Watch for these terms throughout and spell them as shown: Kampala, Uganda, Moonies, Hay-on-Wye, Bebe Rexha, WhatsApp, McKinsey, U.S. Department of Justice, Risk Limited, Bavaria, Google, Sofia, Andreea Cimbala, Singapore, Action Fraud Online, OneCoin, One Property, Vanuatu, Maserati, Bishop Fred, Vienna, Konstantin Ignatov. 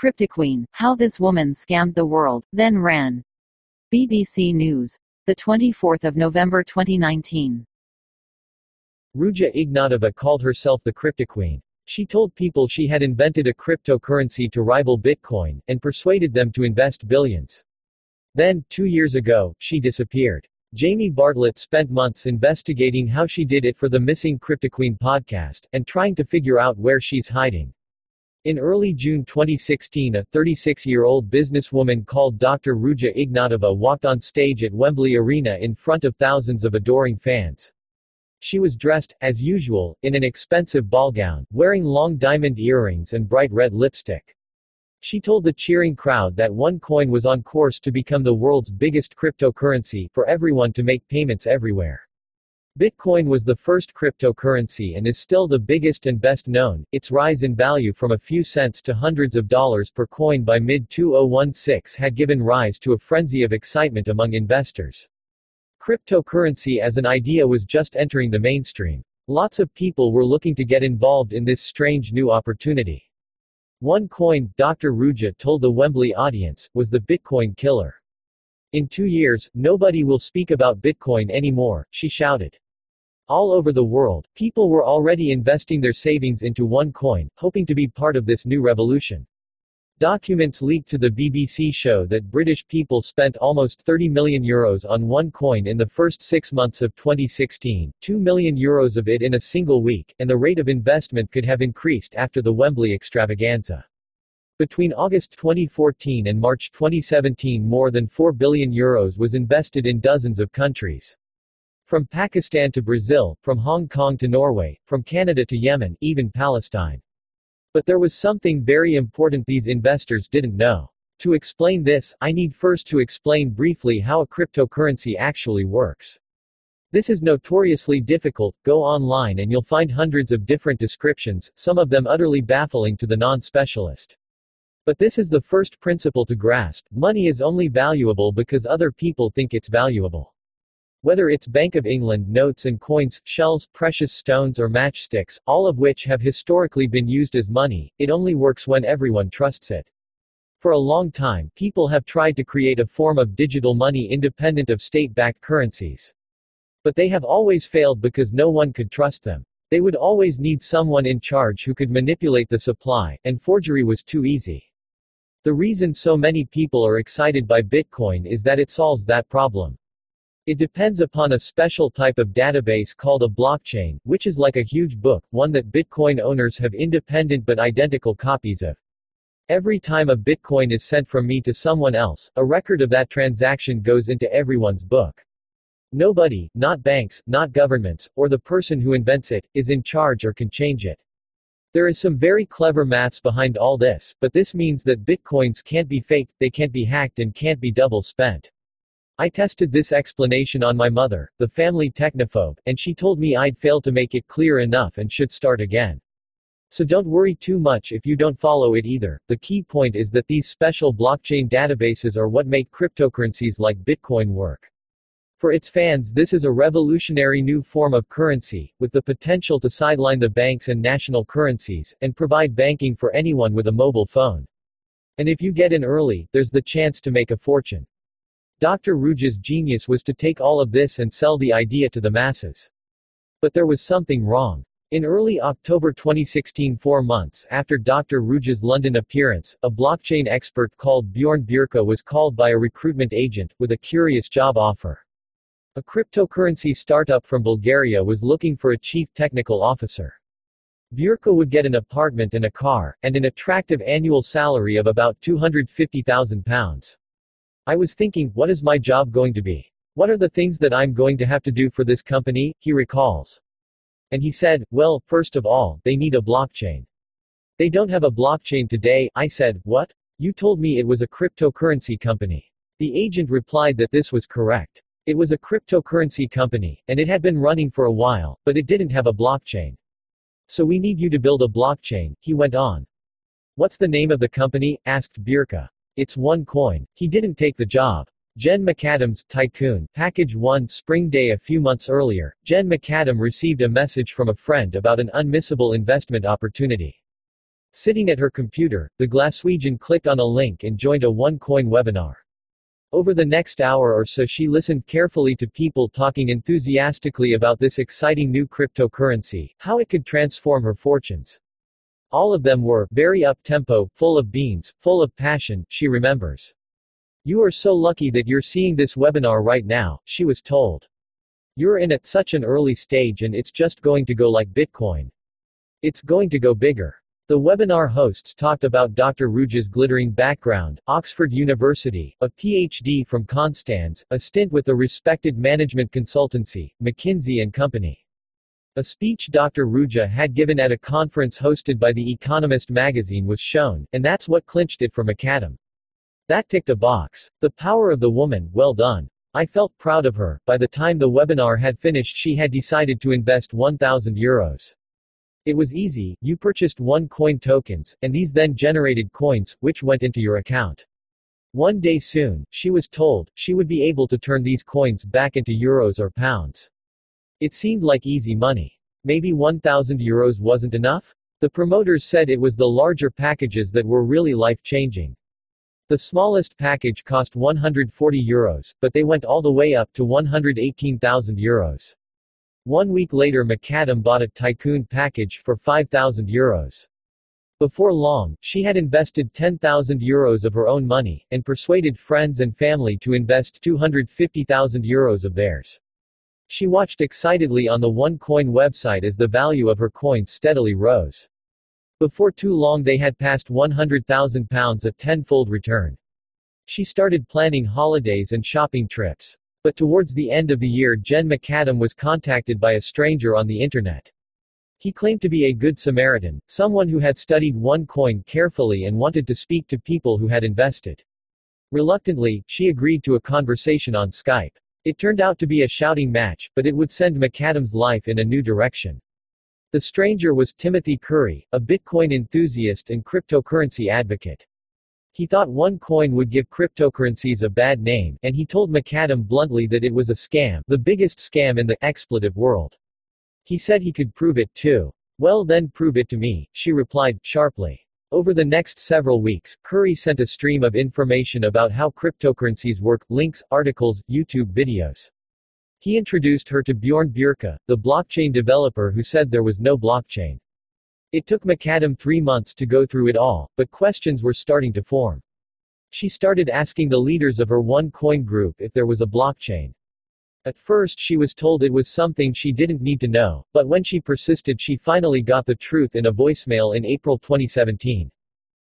Cryptoqueen, How This Woman Scammed the World, Then Ran. BBC News. 24 November 2019. Ruja Ignatova called herself the Cryptoqueen. She told people she had invented a cryptocurrency to rival Bitcoin, and persuaded them to invest billions. Then, 2 years ago, she disappeared. Jamie Bartlett spent months investigating how she did it for the Missing Cryptoqueen podcast, and trying to figure out where she's hiding. In early June 2016, a 36-year-old businesswoman called Dr. Ruja Ignatova walked on stage at Wembley Arena in front of thousands of adoring fans. She was dressed, as usual, in an expensive ball gown, wearing long diamond earrings and bright red lipstick. She told the cheering crowd that OneCoin was on course to become the world's biggest cryptocurrency, for everyone to make payments everywhere. Bitcoin was the first cryptocurrency and is still the biggest and best known. Its rise in value from a few cents to hundreds of dollars per coin by mid-2016 had given rise to a frenzy of excitement among investors. Cryptocurrency as an idea was just entering the mainstream. Lots of people were looking to get involved in this strange new opportunity. OneCoin, Dr. Ruja told the Wembley audience, was the Bitcoin killer. In 2 years, nobody will speak about Bitcoin anymore, she shouted. All over the world, people were already investing their savings into OneCoin, hoping to be part of this new revolution. Documents leaked to the BBC show that British people spent almost €30 million on OneCoin in the first 6 months of 2016, €2 million of it in a single week, and the rate of investment could have increased after the Wembley extravaganza. Between August 2014 and March 2017, more than €4 billion was invested in dozens of countries. From Pakistan to Brazil, from Hong Kong to Norway, from Canada to Yemen, even Palestine. But there was something very important these investors didn't know. To explain this, I need first to explain briefly how a cryptocurrency actually works. This is notoriously difficult. Go online and you'll find hundreds of different descriptions, some of them utterly baffling to the non-specialist. But this is the first principle to grasp: money is only valuable because other people think it's valuable. Whether it's Bank of England notes and coins, shells, precious stones or matchsticks, all of which have historically been used as money, it only works when everyone trusts it. For a long time, people have tried to create a form of digital money independent of state-backed currencies. But they have always failed because no one could trust them. They would always need someone in charge who could manipulate the supply, and forgery was too easy. The reason so many people are excited by Bitcoin is that it solves that problem. It depends upon a special type of database called a blockchain, which is like a huge book, one that Bitcoin owners have independent but identical copies of. Every time a Bitcoin is sent from me to someone else, a record of that transaction goes into everyone's book. Nobody, not banks, not governments, or the person who invents it, is in charge or can change it. There is some very clever maths behind all this, but this means that Bitcoins can't be faked, they can't be hacked and can't be double spent. I tested this explanation on my mother, the family technophobe, and she told me I'd failed to make it clear enough and should start again. So don't worry too much if you don't follow it either. The key point is that these special blockchain databases are what make cryptocurrencies like Bitcoin work. For its fans, this is a revolutionary new form of currency, with the potential to sideline the banks and national currencies, and provide banking for anyone with a mobile phone. And if you get in early, there's the chance to make a fortune. Dr. Ruja's genius was to take all of this and sell the idea to the masses. But there was something wrong. In early October 2016, 4 months after Dr. Ruja's London appearance, a blockchain expert called Bjørn Bjercke was called by a recruitment agent, with a curious job offer. A cryptocurrency startup from Bulgaria was looking for a chief technical officer. Bjercke would get an apartment and a car, and an attractive annual salary of about £250,000. I was thinking, what is my job going to be? What are the things that I'm going to have to do for this company? He recalls. And he said, well, first of all, they need a blockchain. They don't have a blockchain today. I said, what? You told me it was a cryptocurrency company. The agent replied that this was correct. It was a cryptocurrency company, and it had been running for a while, but it didn't have a blockchain. So we need you to build a blockchain, he went on. What's the name of the company? Asked Bjercke. It's OneCoin. He didn't take the job. Jen McAdam's Tycoon Package 1 Spring Day. A few months earlier, Jen McAdam received a message from a friend about an unmissable investment opportunity. Sitting at her computer, the Glaswegian clicked on a link and joined a OneCoin webinar. Over the next hour or so she listened carefully to people talking enthusiastically about this exciting new cryptocurrency, how it could transform her fortunes. All of them were very up-tempo, full of beans, full of passion, she remembers. "You are so lucky that you're seeing this webinar right now," she was told. "You're in at such an early stage and it's just going to go like Bitcoin. It's going to go bigger." The webinar hosts talked about Dr. Ruja's glittering background, Oxford University, a PhD from Konstanz, a stint with a respected management consultancy, McKinsey & Company. A speech Dr. Ruja had given at a conference hosted by The Economist magazine was shown, and that's what clinched it for McAdam. That ticked a box. The power of the woman, well done. I felt proud of her. By the time the webinar had finished she had decided to invest €1,000. It was easy, you purchased OneCoin tokens, and these then generated coins, which went into your account. One day soon, she was told, she would be able to turn these coins back into euros or pounds. It seemed like easy money. Maybe €1,000 wasn't enough? The promoters said it was the larger packages that were really life-changing. The smallest package cost €140, but they went all the way up to €118,000. 1 week later McAdam bought a tycoon package for €5,000. Before long, she had invested €10,000 of her own money, and persuaded friends and family to invest €250,000 of theirs. She watched excitedly on the OneCoin website as the value of her coins steadily rose. Before too long they had passed £100,000, a tenfold return. She started planning holidays and shopping trips. But towards the end of the year Jen McAdam was contacted by a stranger on the internet. He claimed to be a good Samaritan, someone who had studied OneCoin carefully and wanted to speak to people who had invested. Reluctantly, she agreed to a conversation on Skype. It turned out to be a shouting match, but it would send McAdam's life in a new direction. The stranger was Timothy Curry, a Bitcoin enthusiast and cryptocurrency advocate. He thought OneCoin would give cryptocurrencies a bad name, and he told McAdam bluntly that it was a scam, the biggest scam in the expletive world. He said he could prove it too. "Well then prove it to me," she replied, sharply. Over the next several weeks, Curry sent a stream of information about how cryptocurrencies work, links, articles, YouTube videos. He introduced her to Bjørn Bjercke, the blockchain developer who said there was no blockchain. It took McAdam 3 months to go through it all, but questions were starting to form. She started asking the leaders of her OneCoin group if there was a blockchain. At first she was told it was something she didn't need to know, but when she persisted she finally got the truth in a voicemail in April 2017.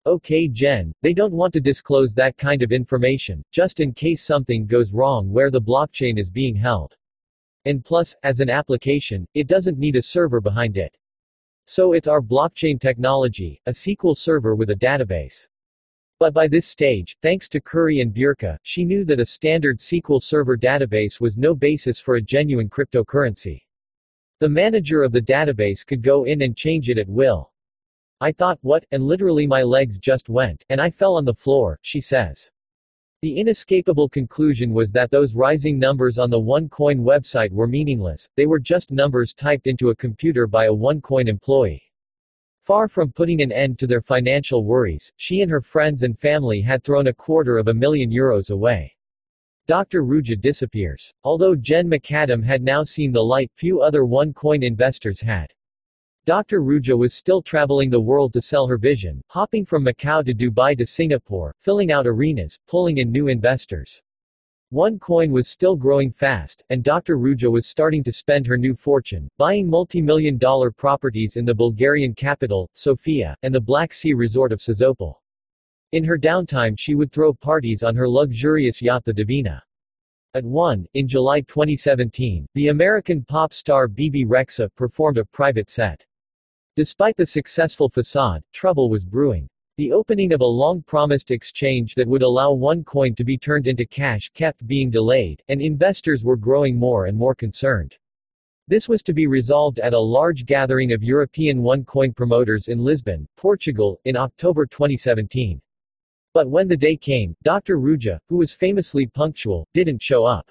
"Okay Jen, they don't want to disclose that kind of information, just in case something goes wrong where the blockchain is being held. And plus, as an application, it doesn't need a server behind it. So it's our blockchain technology, a SQL server with a database." But by this stage, thanks to Curry and Bjercke, she knew that a standard SQL server database was no basis for a genuine cryptocurrency. The manager of the database could go in and change it at will. "I thought, what, and literally my legs just went, and I fell on the floor," she says. The inescapable conclusion was that those rising numbers on the OneCoin website were meaningless, they were just numbers typed into a computer by a OneCoin employee. Far from putting an end to their financial worries, she and her friends and family had thrown €250,000 away. Dr. Ruja disappears. Although Jen McAdam had now seen the light, few other OneCoin investors had. Dr. Ruja was still traveling the world to sell her vision, hopping from Macau to Dubai to Singapore, filling out arenas, pulling in new investors. OneCoin was still growing fast, and Dr. Ruja was starting to spend her new fortune, buying multi-million-dollar properties in the Bulgarian capital, Sofia, and the Black Sea resort of Sozopol. In her downtime she would throw parties on her luxurious yacht the Divina. At one, in July 2017, the American pop star Bebe Rexha performed a private set. Despite the successful facade, trouble was brewing. The opening of a long-promised exchange that would allow OneCoin to be turned into cash kept being delayed, and investors were growing more and more concerned. This was to be resolved at a large gathering of European OneCoin promoters in Lisbon, Portugal, in October 2017. But when the day came, Dr. Ruja, who was famously punctual, didn't show up.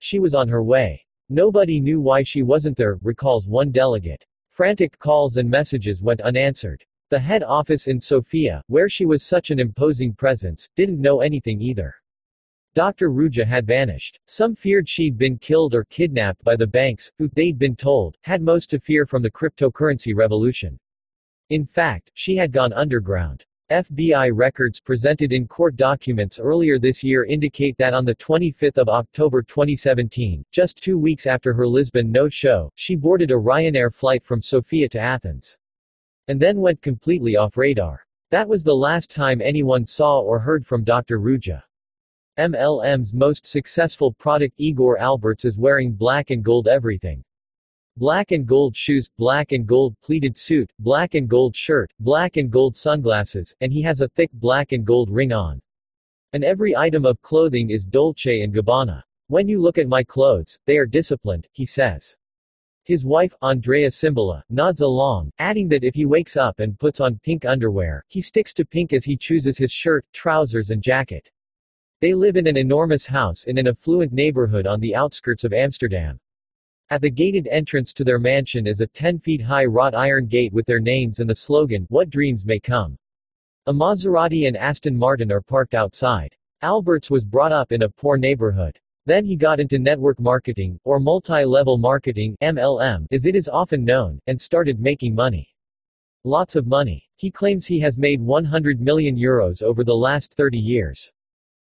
She was on her way. "Nobody knew why she wasn't there," recalls one delegate. Frantic calls and messages went unanswered. The head office in Sofia, where she was such an imposing presence, didn't know anything either. Dr. Ruja had vanished. Some feared she'd been killed or kidnapped by the banks, who, they'd been told, had most to fear from the cryptocurrency revolution. In fact, she had gone underground. FBI records presented in court documents earlier this year indicate that on the 25th of October 2017, just 2 weeks after her Lisbon no-show, she boarded a Ryanair flight from Sofia to Athens. And then went completely off radar. That was the last time anyone saw or heard from Dr. Ruja. MLM's most successful product Igor Alberts is wearing black and gold everything. Black and gold shoes, black and gold pleated suit, black and gold shirt, black and gold sunglasses, and he has a thick black and gold ring on. And every item of clothing is Dolce & Gabbana. When you look at my clothes, they are disciplined, he says. His wife, Andreea Cimbala, nods along, adding that if he wakes up and puts on pink underwear, he sticks to pink as he chooses his shirt, trousers and jacket. They live in an enormous house in an affluent neighborhood on the outskirts of Amsterdam. At the gated entrance to their mansion is a 10-feet-high wrought iron gate with their names and the slogan, "What dreams may come." A Maserati and Aston Martin are parked outside. Alberts was brought up in a poor neighborhood. Then he got into network marketing, or multi-level marketing, MLM, as it is often known, and started making money. Lots of money. He claims he has made €100 million over the last 30 years.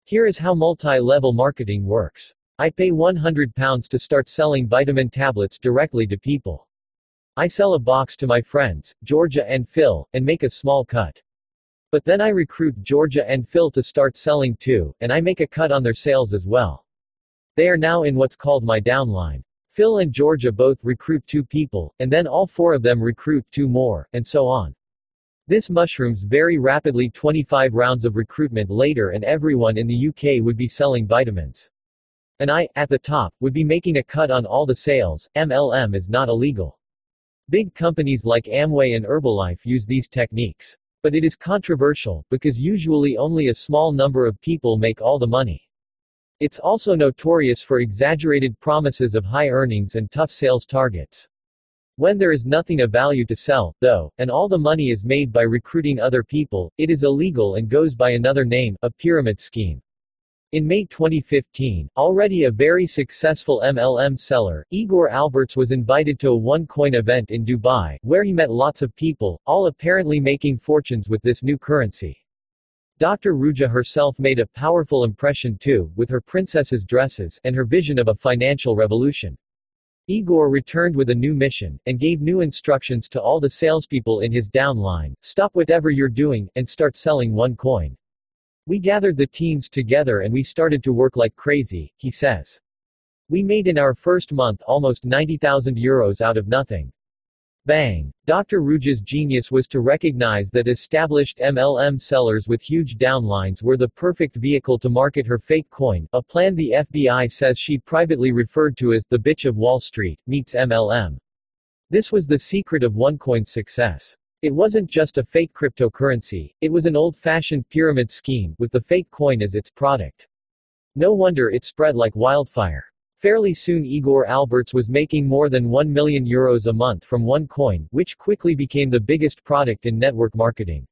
Here is how multi-level marketing works. I pay £100 to start selling vitamin tablets directly to people. I sell a box to my friends, Georgia and Phil, and make a small cut. But then I recruit Georgia and Phil to start selling too, and I make a cut on their sales as well. They are now in what's called my downline. Phil and Georgia both recruit 2 people, and then all 4 of them recruit 2 more, and so on. This mushrooms very rapidly. 25 rounds of recruitment later and everyone in the UK would be selling vitamins. And I, at the top, would be making a cut on all the sales. MLM is not illegal. Big companies like Amway and Herbalife use these techniques. But it is controversial, because usually only a small number of people make all the money. It's also notorious for exaggerated promises of high earnings and tough sales targets. When there is nothing of value to sell, though, and all the money is made by recruiting other people, it is illegal and goes by another name, a pyramid scheme. In May 2015, already a very successful MLM seller, Igor Alberts was invited to a OneCoin event in Dubai, where he met lots of people, all apparently making fortunes with this new currency. Dr. Ruja herself made a powerful impression too, with her princess's dresses, and her vision of a financial revolution. Igor returned with a new mission, and gave new instructions to all the salespeople in his downline: stop whatever you're doing, and start selling OneCoin. We gathered the teams together and we started to work like crazy, he says. We made in our first month almost €90,000 out of nothing. Bang! Dr. Ruja's genius was to recognize that established MLM sellers with huge downlines were the perfect vehicle to market her fake coin, a plan the FBI says she privately referred to as the Bitch of Wall Street meets MLM. This was the secret of OneCoin's success. It wasn't just a fake cryptocurrency, it was an old-fashioned pyramid scheme, with the fake coin as its product. No wonder it spread like wildfire. Fairly soon Igor Alberts was making more than €1 million a month from OneCoin, which quickly became the biggest product in network marketing.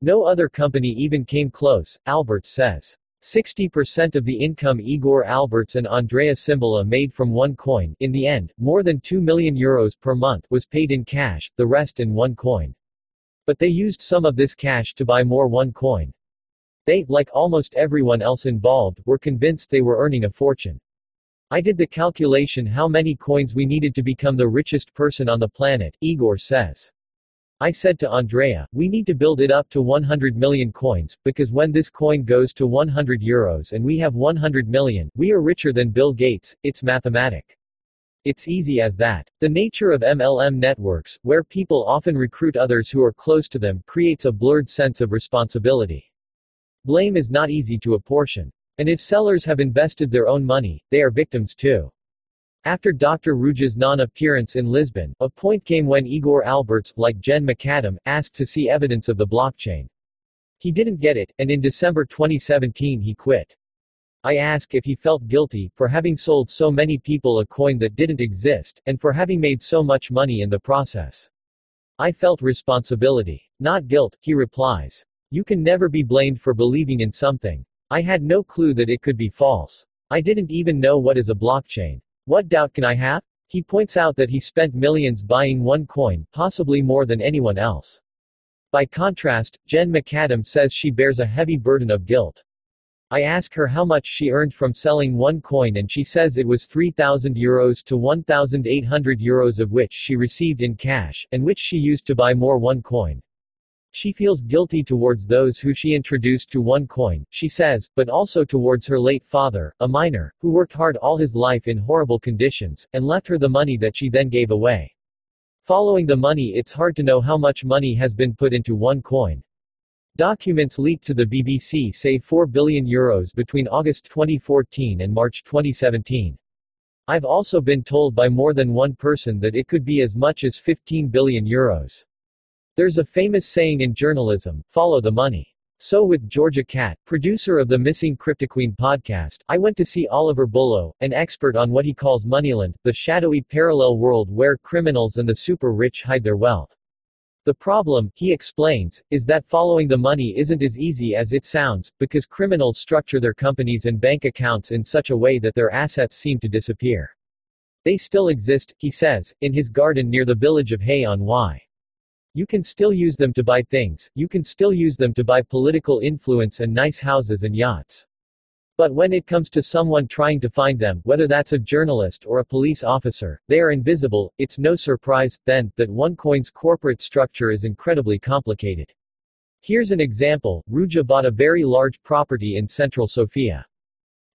No other company even came close, Alberts says. 60% of the income Igor Alberts and Andreea Cimbala made from OneCoin, in the end, more than €2 million per month, was paid in cash, the rest in OneCoin. But they used some of this cash to buy more OneCoin. They, like almost everyone else involved, were convinced they were earning a fortune. I did the calculation how many coins we needed to become the richest person on the planet, Igor says. I said to Andreea, we need to build it up to 100 million coins, because when this coin goes to €100 and we have 100 million, we are richer than Bill Gates. It's mathematic. It's easy as that. The nature of MLM networks, where people often recruit others who are close to them, creates a blurred sense of responsibility. Blame is not easy to apportion. And if sellers have invested their own money, they are victims too. After Dr. Ruja's non-appearance in Lisbon, a point came when Igor Alberts, like Jen McAdam, asked to see evidence of the blockchain. He didn't get it, and in December 2017 he quit. I asked if he felt guilty for having sold so many people a coin that didn't exist, and for having made so much money in the process. I felt responsibility. Not guilt, he replies. You can never be blamed for believing in something. I had no clue that it could be false. I didn't even know what is a blockchain. What doubt can I have? He points out that he spent millions buying OneCoin, possibly more than anyone else. By contrast, Jen McAdam says she bears a heavy burden of guilt. I ask her how much she earned from selling OneCoin and she says it was €3,000 to €1,800 of which she received in cash, and which she used to buy more OneCoin. She feels guilty towards those who she introduced to OneCoin, she says, but also towards her late father, a miner, who worked hard all his life in horrible conditions, and left her the money that she then gave away. Following the money, it's hard to know how much money has been put into OneCoin. Documents leaked to the BBC say €4 billion between August 2014 and March 2017. I've also been told by more than one person that it could be as much as €15 billion. There's a famous saying in journalism, follow the money. So with Georgia Catt, producer of the Missing Cryptoqueen podcast, I went to see Oliver Bullough, an expert on what he calls Moneyland, the shadowy parallel world where criminals and the super rich hide their wealth. The problem, he explains, is that following the money isn't as easy as it sounds, because criminals structure their companies and bank accounts in such a way that their assets seem to disappear. They still exist, he says, in his garden near the village of Hay-on-Wye. You can still use them to buy things, you can still use them to buy political influence and nice houses and yachts. But when it comes to someone trying to find them, whether that's a journalist or a police officer, they are invisible. It's no surprise, then, that OneCoin's corporate structure is incredibly complicated. Here's an example. Ruja bought a very large property in central Sofia.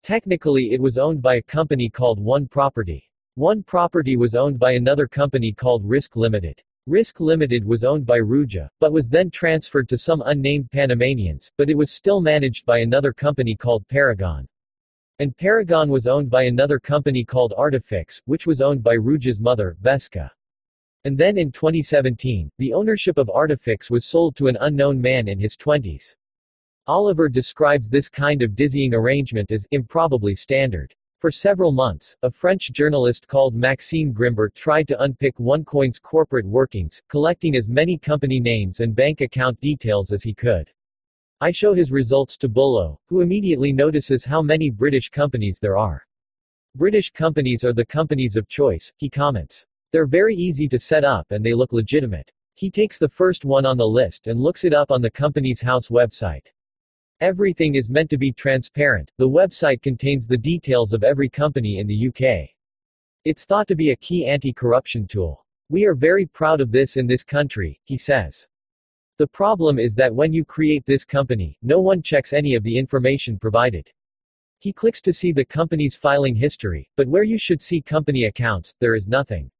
Technically it was owned by a company called One Property. One Property was owned by another company called Risk Limited. Risk Limited was owned by Ruja, but was then transferred to some unnamed Panamanians, but it was still managed by another company called Paragon. And Paragon was owned by another company called Artifix, which was owned by Ruja's mother, Veska. And then in 2017, the ownership of Artifix was sold to an unknown man in his 20s. Oliver describes this kind of dizzying arrangement as improbably standard. For several months, a French journalist called Maxime Grimbert tried to unpick OneCoin's corporate workings, collecting as many company names and bank account details as he could. I show his results to Bullough, who immediately notices how many British companies there are. British companies are the companies of choice, he comments. They're very easy to set up and they look legitimate. He takes the first one on the list and looks it up on the company's house website. Everything is meant to be transparent. The website contains the details of every company in the UK. It's thought to be a key anti-corruption tool. We are very proud of this in this country, he says. The problem is that when you create this company, no one checks any of the information provided. He clicks to see the company's filing history, but where you should see company accounts, there is nothing.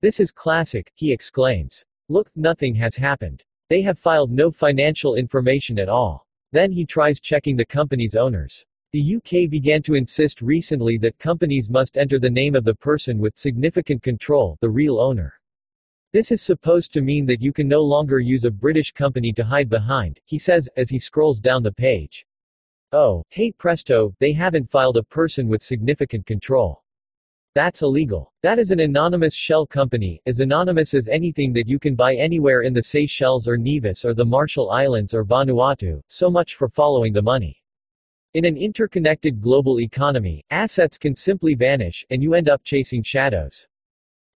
This is classic, he exclaims. Look, nothing has happened. They have filed no financial information at all. Then he tries checking the company's owners. The UK began to insist recently that companies must enter the name of the person with significant control, the real owner. This is supposed to mean that you can no longer use a British company to hide behind, he says, as he scrolls down the page. Oh, hey presto, they haven't filed a person with significant control. That's illegal. That is an anonymous shell company, as anonymous as anything that you can buy anywhere in the Seychelles or Nevis or the Marshall Islands or Vanuatu. So much for following the money. In an interconnected global economy, assets can simply vanish, and you end up chasing shadows.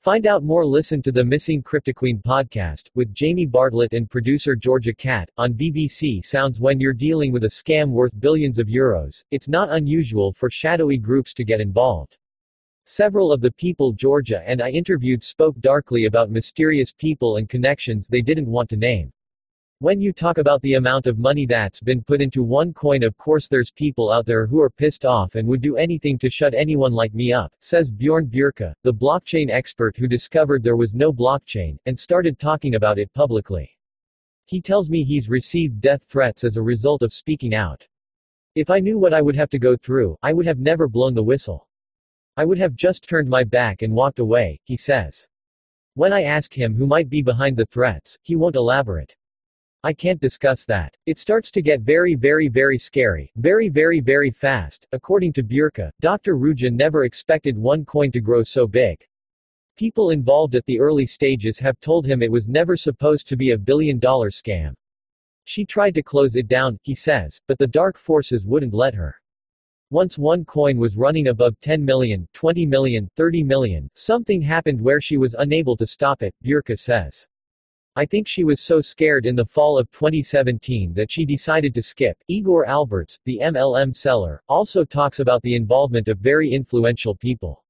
Find out more. Listen to the Missing Cryptoqueen podcast, with Jamie Bartlett and producer Georgia Catt, on BBC Sounds. When you're dealing with a scam worth billions of euros, it's not unusual for shadowy groups to get involved. Several of the people Georgia and I interviewed spoke darkly about mysterious people and connections they didn't want to name. When you talk about the amount of money that's been put into OneCoin, of course there's people out there who are pissed off and would do anything to shut anyone like me up, says Bjørn Bjercke, the blockchain expert who discovered there was no blockchain, and started talking about it publicly. He tells me he's received death threats as a result of speaking out. If I knew what I would have to go through, I would have never blown the whistle. I would have just turned my back and walked away, he says. When I ask him who might be behind the threats, he won't elaborate. I can't discuss that. It starts to get very, very, very scary, very, very, very fast. According to Bjercke, Dr. Ruja never expected OneCoin to grow so big. People involved at the early stages have told him it was never supposed to be a billion-dollar scam. She tried to close it down, he says, but the dark forces wouldn't let her. Once OneCoin was running above 10 million, 20 million, 30 million, something happened where she was unable to stop it, Bjercke says. I think she was so scared in the fall of 2017 that she decided to skip. Igor Alberts, the MLM seller, also talks about the involvement of very influential people.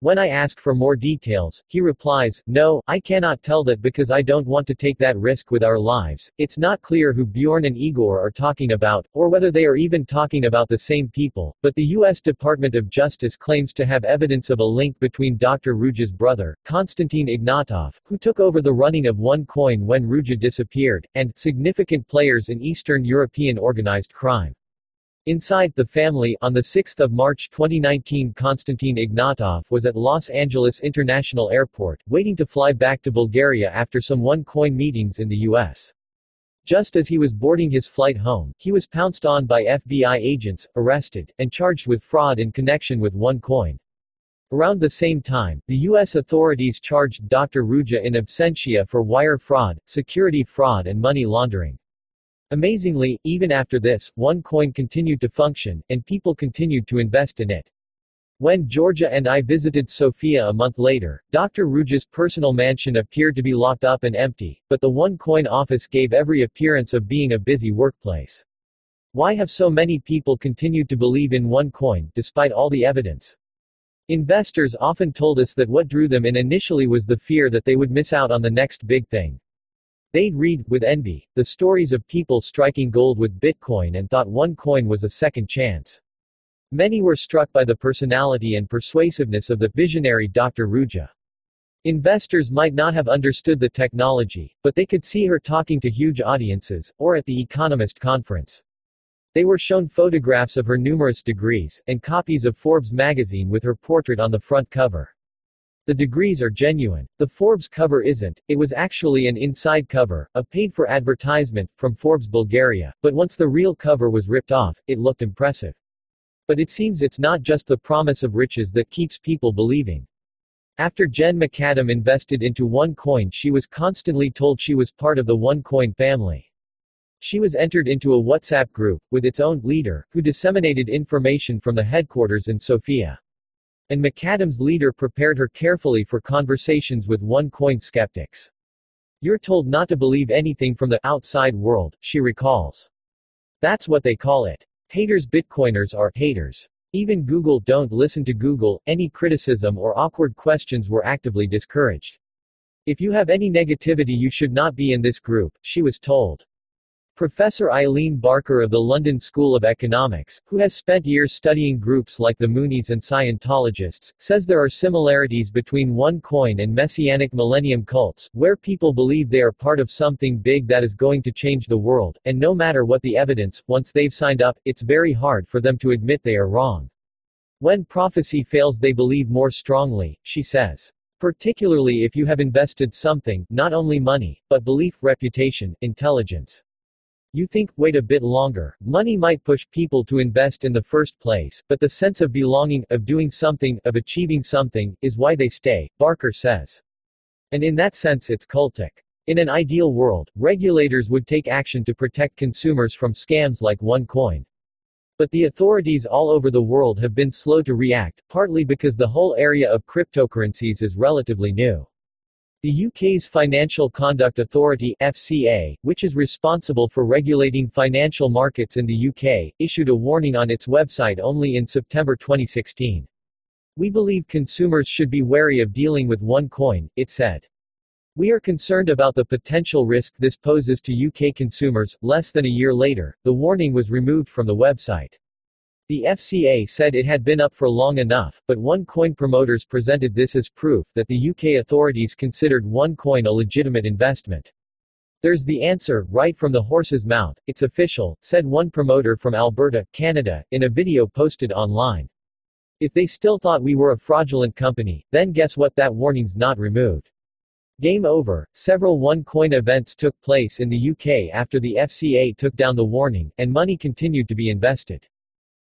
When I ask for more details, he replies, no, I cannot tell that because I don't want to take that risk with our lives. It's not clear who Bjørn and Igor are talking about, or whether they are even talking about the same people, but the U.S. Department of Justice claims to have evidence of a link between Dr. Ruja's brother, Konstantin Ignatov, who took over the running of OneCoin when Ruja disappeared, and significant players in Eastern European organized crime. Inside the Family, on 6 March 2019 Konstantin Ignatov was at Los Angeles International Airport, waiting to fly back to Bulgaria after some OneCoin meetings in the U.S. Just as he was boarding his flight home, he was pounced on by FBI agents, arrested, and charged with fraud in connection with OneCoin. Around the same time, the U.S. authorities charged Dr. Ruja in absentia for wire fraud, security fraud and money laundering. Amazingly, even after this, OneCoin continued to function, and people continued to invest in it. When Georgia and I visited Sofia a month later, Dr. Ruja's personal mansion appeared to be locked up and empty, but the OneCoin office gave every appearance of being a busy workplace. Why have so many people continued to believe in OneCoin, despite all the evidence? Investors often told us that what drew them in initially was the fear that they would miss out on the next big thing. They'd read, with envy, the stories of people striking gold with Bitcoin and thought OneCoin was a second chance. Many were struck by the personality and persuasiveness of the visionary Dr. Ruja. Investors might not have understood the technology, but they could see her talking to huge audiences, or at the Economist conference. They were shown photographs of her numerous degrees, and copies of Forbes magazine with her portrait on the front cover. The degrees are genuine. The Forbes cover isn't. It was actually an inside cover, a paid-for advertisement, from Forbes Bulgaria, but once the real cover was ripped off, it looked impressive. But it seems it's not just the promise of riches that keeps people believing. After Jen McAdam invested into OneCoin, she was constantly told she was part of the OneCoin family. She was entered into a WhatsApp group, with its own leader, who disseminated information from the headquarters in Sofia. And McAdam's leader prepared her carefully for conversations with OneCoin skeptics. You're told not to believe anything from the outside world, she recalls. That's what they call it. Haters. Bitcoiners are haters. Even Google. Don't listen to Google. Any criticism or awkward questions were actively discouraged. If you have any negativity, you should not be in this group, she was told. Professor Eileen Barker of the London School of Economics, who has spent years studying groups like the Moonies and Scientologists, says there are similarities between OneCoin and Messianic Millennium cults, where people believe they are part of something big that is going to change the world, and no matter what the evidence, once they've signed up, it's very hard for them to admit they are wrong. When prophecy fails, they believe more strongly, she says. Particularly if you have invested something, not only money, but belief, reputation, intelligence. You think, wait a bit longer, money might push people to invest in the first place, but the sense of belonging, of doing something, of achieving something, is why they stay, Barker says. And in that sense it's cultic. In an ideal world, regulators would take action to protect consumers from scams like OneCoin. But the authorities all over the world have been slow to react, partly because the whole area of cryptocurrencies is relatively new. The UK's Financial Conduct Authority (FCA), which is responsible for regulating financial markets in the UK, issued a warning on its website only in September 2016. We believe consumers should be wary of dealing with OneCoin, it said. We are concerned about the potential risk this poses to UK consumers. Less than a year later, the warning was removed from the website. The FCA said it had been up for long enough, but OneCoin promoters presented this as proof that the UK authorities considered OneCoin a legitimate investment. There's the answer, right from the horse's mouth, it's official, said one promoter from Alberta, Canada, in a video posted online. If they still thought we were a fraudulent company, then guess what, that warning's not removed. Game over. Several OneCoin events took place in the UK after the FCA took down the warning, and money continued to be invested.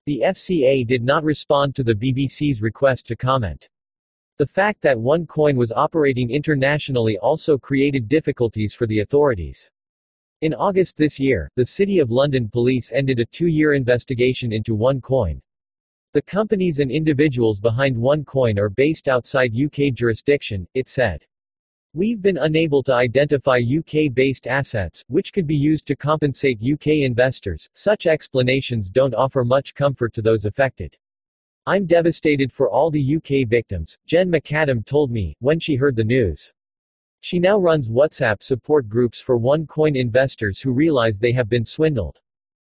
The FCA did not respond to the BBC's request to comment. The fact that OneCoin was operating internationally also created difficulties for the authorities. In August this year, the City of London Police ended a 2-year investigation into OneCoin. The companies and individuals behind OneCoin are based outside UK jurisdiction, it said. We've been unable to identify UK-based assets, which could be used to compensate UK investors. Such explanations don't offer much comfort to those affected. I'm devastated for all the UK victims, Jen McAdam told me, when she heard the news. She now runs WhatsApp support groups for OneCoin investors who realize they have been swindled.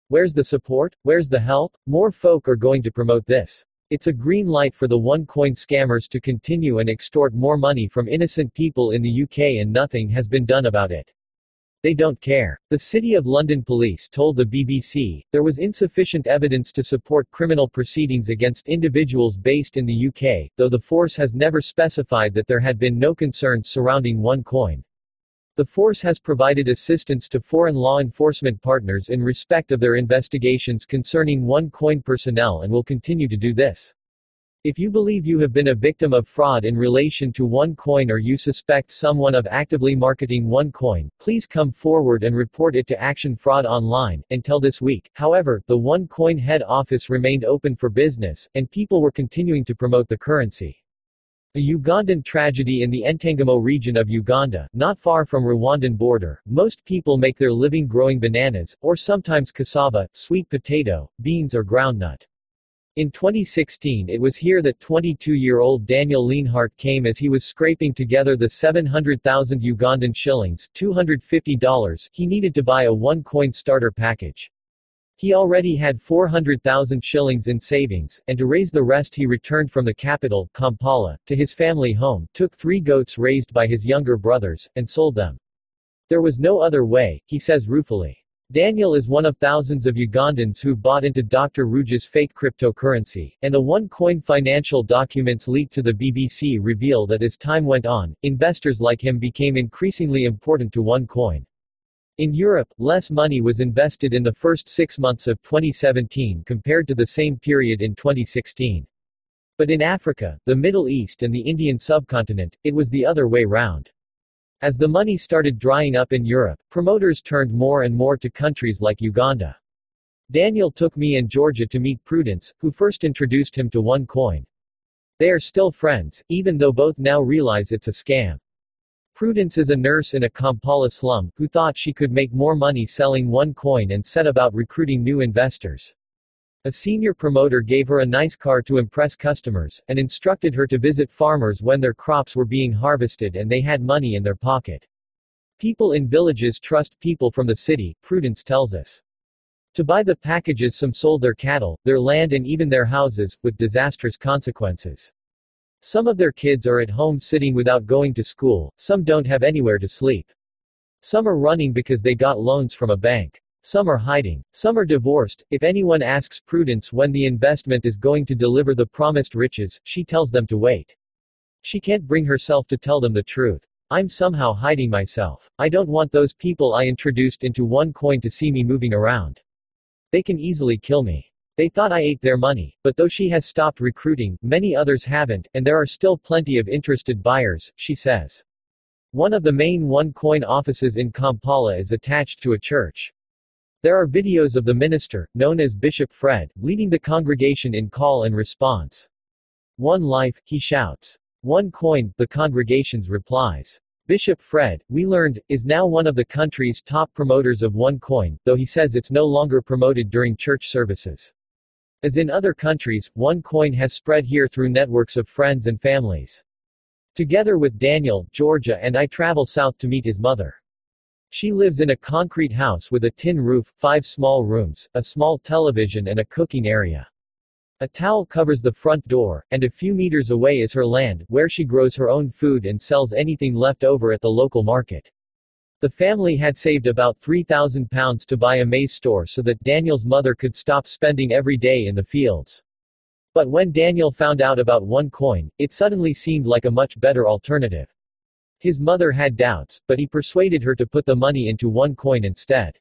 Where's the support? Where's the help? More folk are going to promote this. It's a green light for the OneCoin scammers to continue and extort more money from innocent people in the UK, and nothing has been done about it. They don't care. The City of London Police told the BBC, there was insufficient evidence to support criminal proceedings against individuals based in the UK, though the force has never specified that there had been no concerns surrounding OneCoin. The force has provided assistance to foreign law enforcement partners in respect of their investigations concerning OneCoin personnel and will continue to do this. If you believe you have been a victim of fraud in relation to OneCoin, or you suspect someone of actively marketing OneCoin, please come forward and report it to Action Fraud Online. Until this week, however, the OneCoin head office remained open for business, and people were continuing to promote the currency. A Ugandan tragedy in the Entangamo region of Uganda, not far from Rwandan border. Most people make their living growing bananas, or sometimes cassava, sweet potato, beans or groundnut. In 2016, it was here that 22-year-old Daniel Leinhart came as he was scraping together the 700,000 Ugandan shillings ($250) he needed to buy a OneCoin starter package. He already had 400,000 shillings in savings, and to raise the rest he returned from the capital, Kampala, to his family home, took 3 goats raised by his younger brothers, and sold them. There was no other way, he says ruefully. Daniel is one of thousands of Ugandans who bought into Dr. Ruja's fake cryptocurrency, and the OneCoin financial documents leaked to the BBC reveal that as time went on, investors like him became increasingly important to OneCoin. In Europe, less money was invested in the first 6 months of 2017 compared to the same period in 2016. But in Africa, the Middle East and the Indian subcontinent, it was the other way round. As the money started drying up in Europe, promoters turned more and more to countries like Uganda. Daniel took me and Georgia to meet Prudence, who first introduced him to OneCoin. They are still friends, even though both now realize it's a scam. Prudence is a nurse in a Kampala slum, who thought she could make more money selling OneCoin and set about recruiting new investors. A senior promoter gave her a nice car to impress customers, and instructed her to visit farmers when their crops were being harvested and they had money in their pocket. People in villages trust people from the city, Prudence tells us. To buy the packages, some sold their cattle, their land and even their houses, with disastrous consequences. Some of their kids are at home sitting without going to school, some don't have anywhere to sleep. Some are running because they got loans from a bank. Some are hiding. Some are divorced. If anyone asks Prudence when the investment is going to deliver the promised riches, she tells them to wait. She can't bring herself to tell them the truth. I'm somehow hiding myself. I don't want those people I introduced into OneCoin to see me moving around. They can easily kill me. They thought I ate their money, but though she has stopped recruiting, many others haven't, and there are still plenty of interested buyers, she says. One of the main OneCoin offices in Kampala is attached to a church. There are videos of the minister, known as Bishop Fred, leading the congregation in call and response. One life, he shouts. OneCoin, the congregation's replies. Bishop Fred, we learned, is now one of the country's top promoters of OneCoin, though he says it's no longer promoted during church services. As in other countries, OneCoin has spread here through networks of friends and families. Together with Daniel, Georgia and I travel south to meet his mother. She lives in a concrete house with a tin roof, 5 small rooms, a small television and a cooking area. A towel covers the front door, and a few meters away is her land, where she grows her own food and sells anything left over at the local market. The family had saved about £3,000 to buy a maize store so that Daniel's mother could stop spending every day in the fields. But when Daniel found out about OneCoin, it suddenly seemed like a much better alternative. His mother had doubts, but he persuaded her to put the money into OneCoin instead.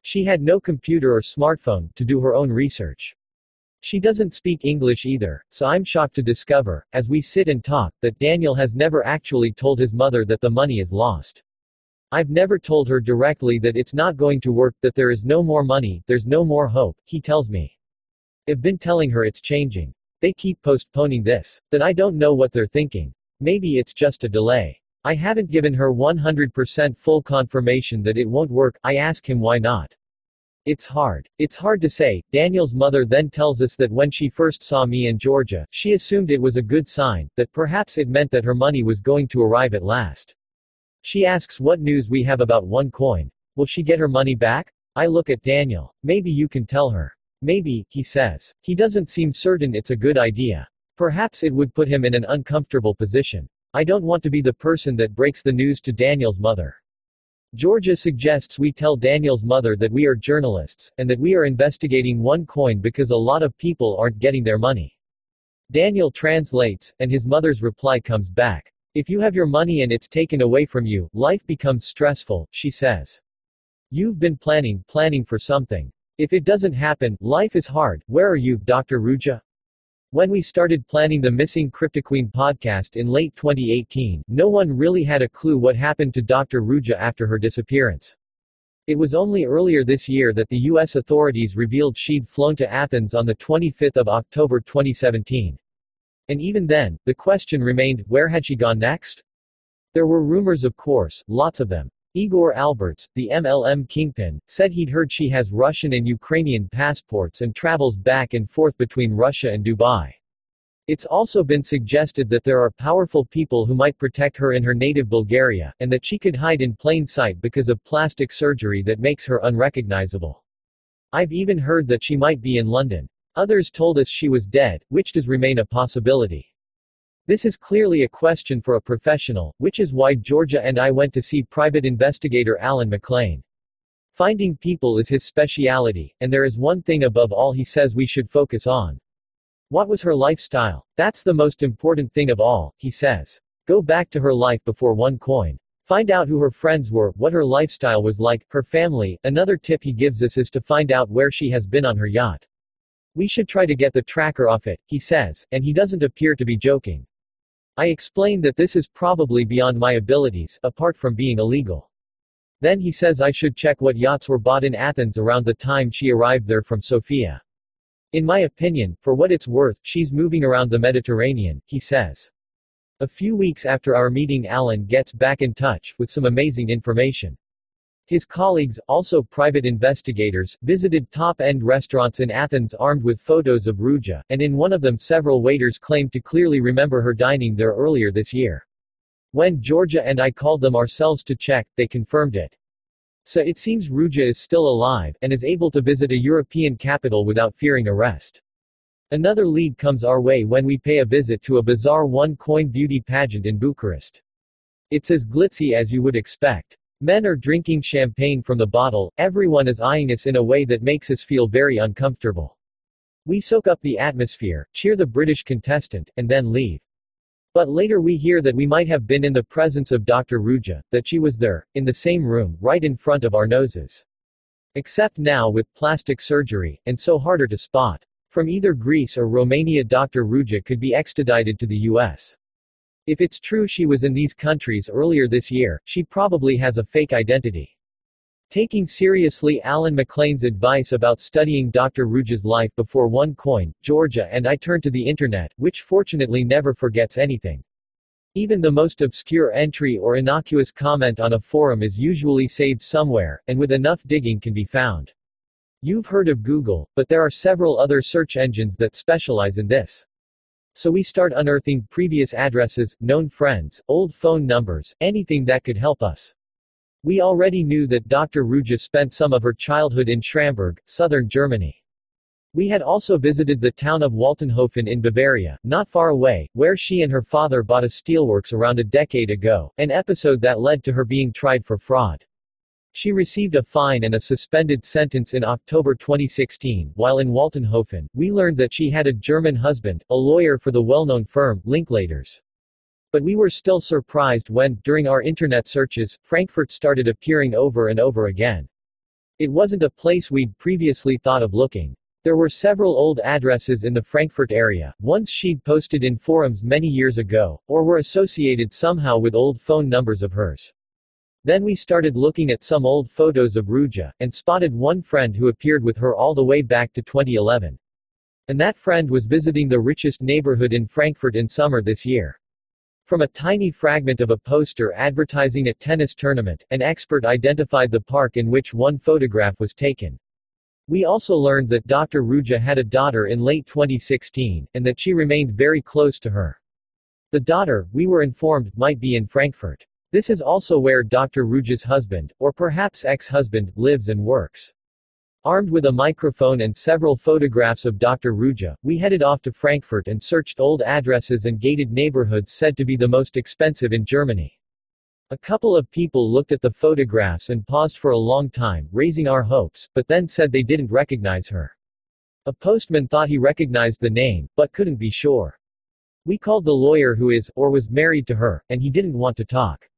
She had no computer or smartphone, to do her own research. She doesn't speak English either, so I'm shocked to discover, as we sit and talk, that Daniel has never actually told his mother that the money is lost. I've never told her directly that it's not going to work, that there is no more money, there's no more hope, he tells me. I've been telling her it's changing. They keep postponing this. Then I don't know what they're thinking. Maybe it's just a delay. I haven't given her 100% full confirmation that it won't work. I ask him why not. It's hard to say. Daniel's mother then tells us that when she first saw me in Georgia, she assumed it was a good sign, that perhaps it meant that her money was going to arrive at last. She asks what news we have about OneCoin. Will she get her money back? I look at Daniel. Maybe you can tell her. Maybe, he says. He doesn't seem certain it's a good idea. Perhaps it would put him in an uncomfortable position. I don't want to be the person that breaks the news to Daniel's mother. Georgia suggests we tell Daniel's mother that we are journalists, and that we are investigating OneCoin because a lot of people aren't getting their money. Daniel translates, and his mother's reply comes back. If you have your money and it's taken away from you, life becomes stressful, she says. You've been planning for something. If it doesn't happen, life is hard. Where are you, Dr. Ruja? When we started planning the Missing Cryptoqueen podcast in late 2018, no one really had a clue what happened to Dr. Ruja after her disappearance. It was only earlier this year that the U.S. authorities revealed she'd flown to Athens on the 25th of October 2017. And even then, the question remained, where had she gone next? There were rumors, of course, lots of them. Igor Alberts, the MLM kingpin, said he'd heard she has Russian and Ukrainian passports and travels back and forth between Russia and Dubai. It's also been suggested that there are powerful people who might protect her in her native Bulgaria, and that she could hide in plain sight because of plastic surgery that makes her unrecognizable. I've even heard that she might be in London. Others told us she was dead, which does remain a possibility. This is clearly a question for a professional, which is why Georgia and I went to see private investigator Alan McLean. Finding people is his specialty, and there is one thing above all he says we should focus on. What was her lifestyle? That's the most important thing of all, he says. Go back to her life before OneCoin. Find out who her friends were, what her lifestyle was like, her family. Another tip he gives us is to find out where she has been on her yacht. We should try to get the tracker off it, he says, and he doesn't appear to be joking. I explained that this is probably beyond my abilities, apart from being illegal. Then he says I should check what yachts were bought in Athens around the time she arrived there from Sofia. In my opinion, for what it's worth, she's moving around the Mediterranean, he says. A few weeks after our meeting, Alan gets back in touch, with some amazing information. His colleagues, also private investigators, visited top-end restaurants in Athens armed with photos of Ruja, and in one of them several waiters claimed to clearly remember her dining there earlier this year. When Georgia and I called them ourselves to check, they confirmed it. So it seems Ruja is still alive, and is able to visit a European capital without fearing arrest. Another lead comes our way when we pay a visit to a bizarre OneCoin beauty pageant in Bucharest. It's as glitzy as you would expect. Men are drinking champagne from the bottle, everyone is eyeing us in a way that makes us feel very uncomfortable. We soak up the atmosphere, cheer the British contestant, and then leave. But later we hear that we might have been in the presence of Dr. Ruja, that she was there, in the same room, right in front of our noses. Except now with plastic surgery, and so harder to spot. From either Greece or Romania, Dr. Ruja could be extradited to the US. If it's true she was in these countries earlier this year, she probably has a fake identity. Taking seriously Alan McLean's advice about studying Dr. Ruja's life before OneCoin, Georgia and I turn to the internet, which fortunately never forgets anything. Even the most obscure entry or innocuous comment on a forum is usually saved somewhere, and with enough digging can be found. You've heard of Google, but there are several other search engines that specialize in this. So we start unearthing previous addresses, known friends, old phone numbers, anything that could help us. We already knew that Dr. Ruja spent some of her childhood in Schramberg, southern Germany. We had also visited the town of Waltenhofen in Bavaria, not far away, where she and her father bought a steelworks around a decade ago, an episode that led to her being tried for fraud. She received a fine and a suspended sentence in October 2016. While in Waltenhofen, we learned that she had a German husband, a lawyer for the well-known firm, Linklaters. But we were still surprised when, during our internet searches, Frankfurt started appearing over and over again. It wasn't a place we'd previously thought of looking. There were several old addresses in the Frankfurt area, once she'd posted in forums many years ago, or were associated somehow with old phone numbers of hers. Then we started looking at some old photos of Ruja, and spotted one friend who appeared with her all the way back to 2011. And that friend was visiting the richest neighborhood in Frankfurt in summer this year. From a tiny fragment of a poster advertising a tennis tournament, an expert identified the park in which one photograph was taken. We also learned that Dr. Ruja had a daughter in late 2016, and that she remained very close to her. The daughter, we were informed, might be in Frankfurt. This is also where Dr. Ruja's husband, or perhaps ex-husband, lives and works. Armed with a microphone and several photographs of Dr. Ruja, we headed off to Frankfurt and searched old addresses and gated neighborhoods said to be the most expensive in Germany. A couple of people looked at the photographs and paused for a long time, raising our hopes, but then said they didn't recognize her. A postman thought he recognized the name, but couldn't be sure. We called the lawyer who is, or was married to her, and he didn't want to talk.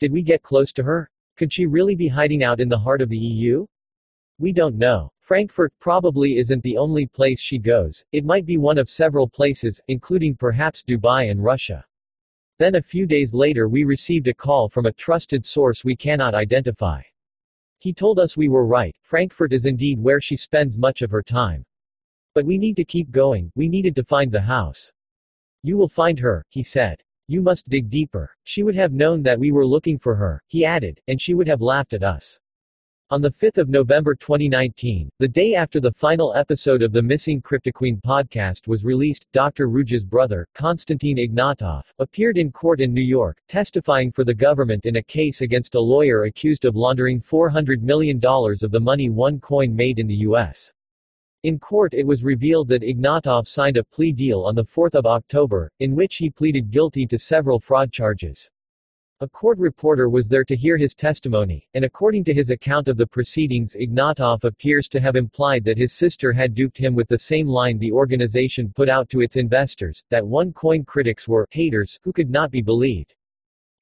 Did we get close to her? Could she really be hiding out in the heart of the EU? We don't know. Frankfurt probably isn't the only place she goes, it might be one of several places, including perhaps Dubai and Russia. Then a few days later we received a call from a trusted source we cannot identify. He told us we were right, Frankfurt is indeed where she spends much of her time. But we need to keep going, we needed to find the house. You will find her, he said. You must dig deeper. She would have known that we were looking for her, he added, and she would have laughed at us. On the 5th of November 2019, the day after the final episode of the Missing Cryptoqueen podcast was released, Dr. Ruja's brother, Konstantin Ignatov, appeared in court in New York, testifying for the government in a case against a lawyer accused of laundering $400 million of the money OneCoin made in the U.S. In court it was revealed that Ignatov signed a plea deal on 4 October, in which he pleaded guilty to several fraud charges. A court reporter was there to hear his testimony, and according to his account of the proceedings Ignatov appears to have implied that his sister had duped him with the same line the organization put out to its investors, that OneCoin critics were haters who could not be believed.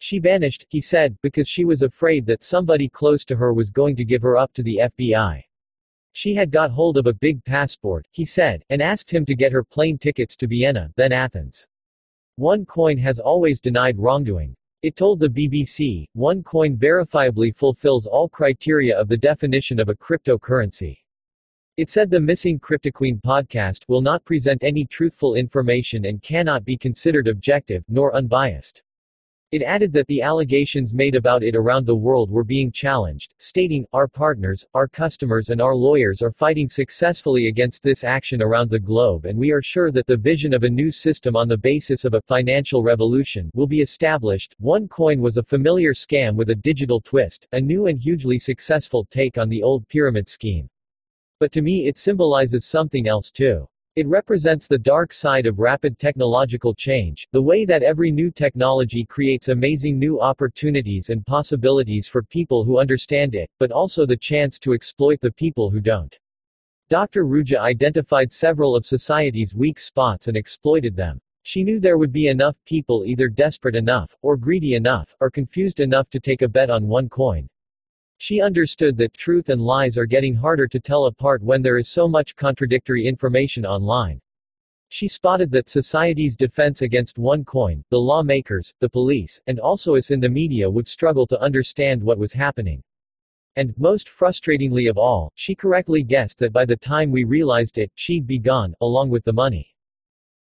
She vanished, he said, because she was afraid that somebody close to her was going to give her up to the FBI. She had got hold of a big passport, he said, and asked him to get her plane tickets to Vienna, then Athens. OneCoin has always denied wrongdoing. It told the BBC, OneCoin verifiably fulfills all criteria of the definition of a cryptocurrency. It said the Missing Cryptoqueen podcast will not present any truthful information and cannot be considered objective, nor unbiased. It added that the allegations made about it around the world were being challenged, stating, our partners, our customers and our lawyers are fighting successfully against this action around the globe and we are sure that the vision of a new system on the basis of a financial revolution will be established. OneCoin was a familiar scam with a digital twist, a new and hugely successful take on the old pyramid scheme. But to me it symbolizes something else too. It represents the dark side of rapid technological change, the way that every new technology creates amazing new opportunities and possibilities for people who understand it, but also the chance to exploit the people who don't. Dr. Ruja identified several of society's weak spots and exploited them. She knew there would be enough people either desperate enough, or greedy enough, or confused enough to take a bet on OneCoin. She understood that truth and lies are getting harder to tell apart when there is so much contradictory information online. She spotted that society's defense against OneCoin, the lawmakers, the police, and also us in the media would struggle to understand what was happening. And, most frustratingly of all, she correctly guessed that by the time we realized it, she'd be gone, along with the money.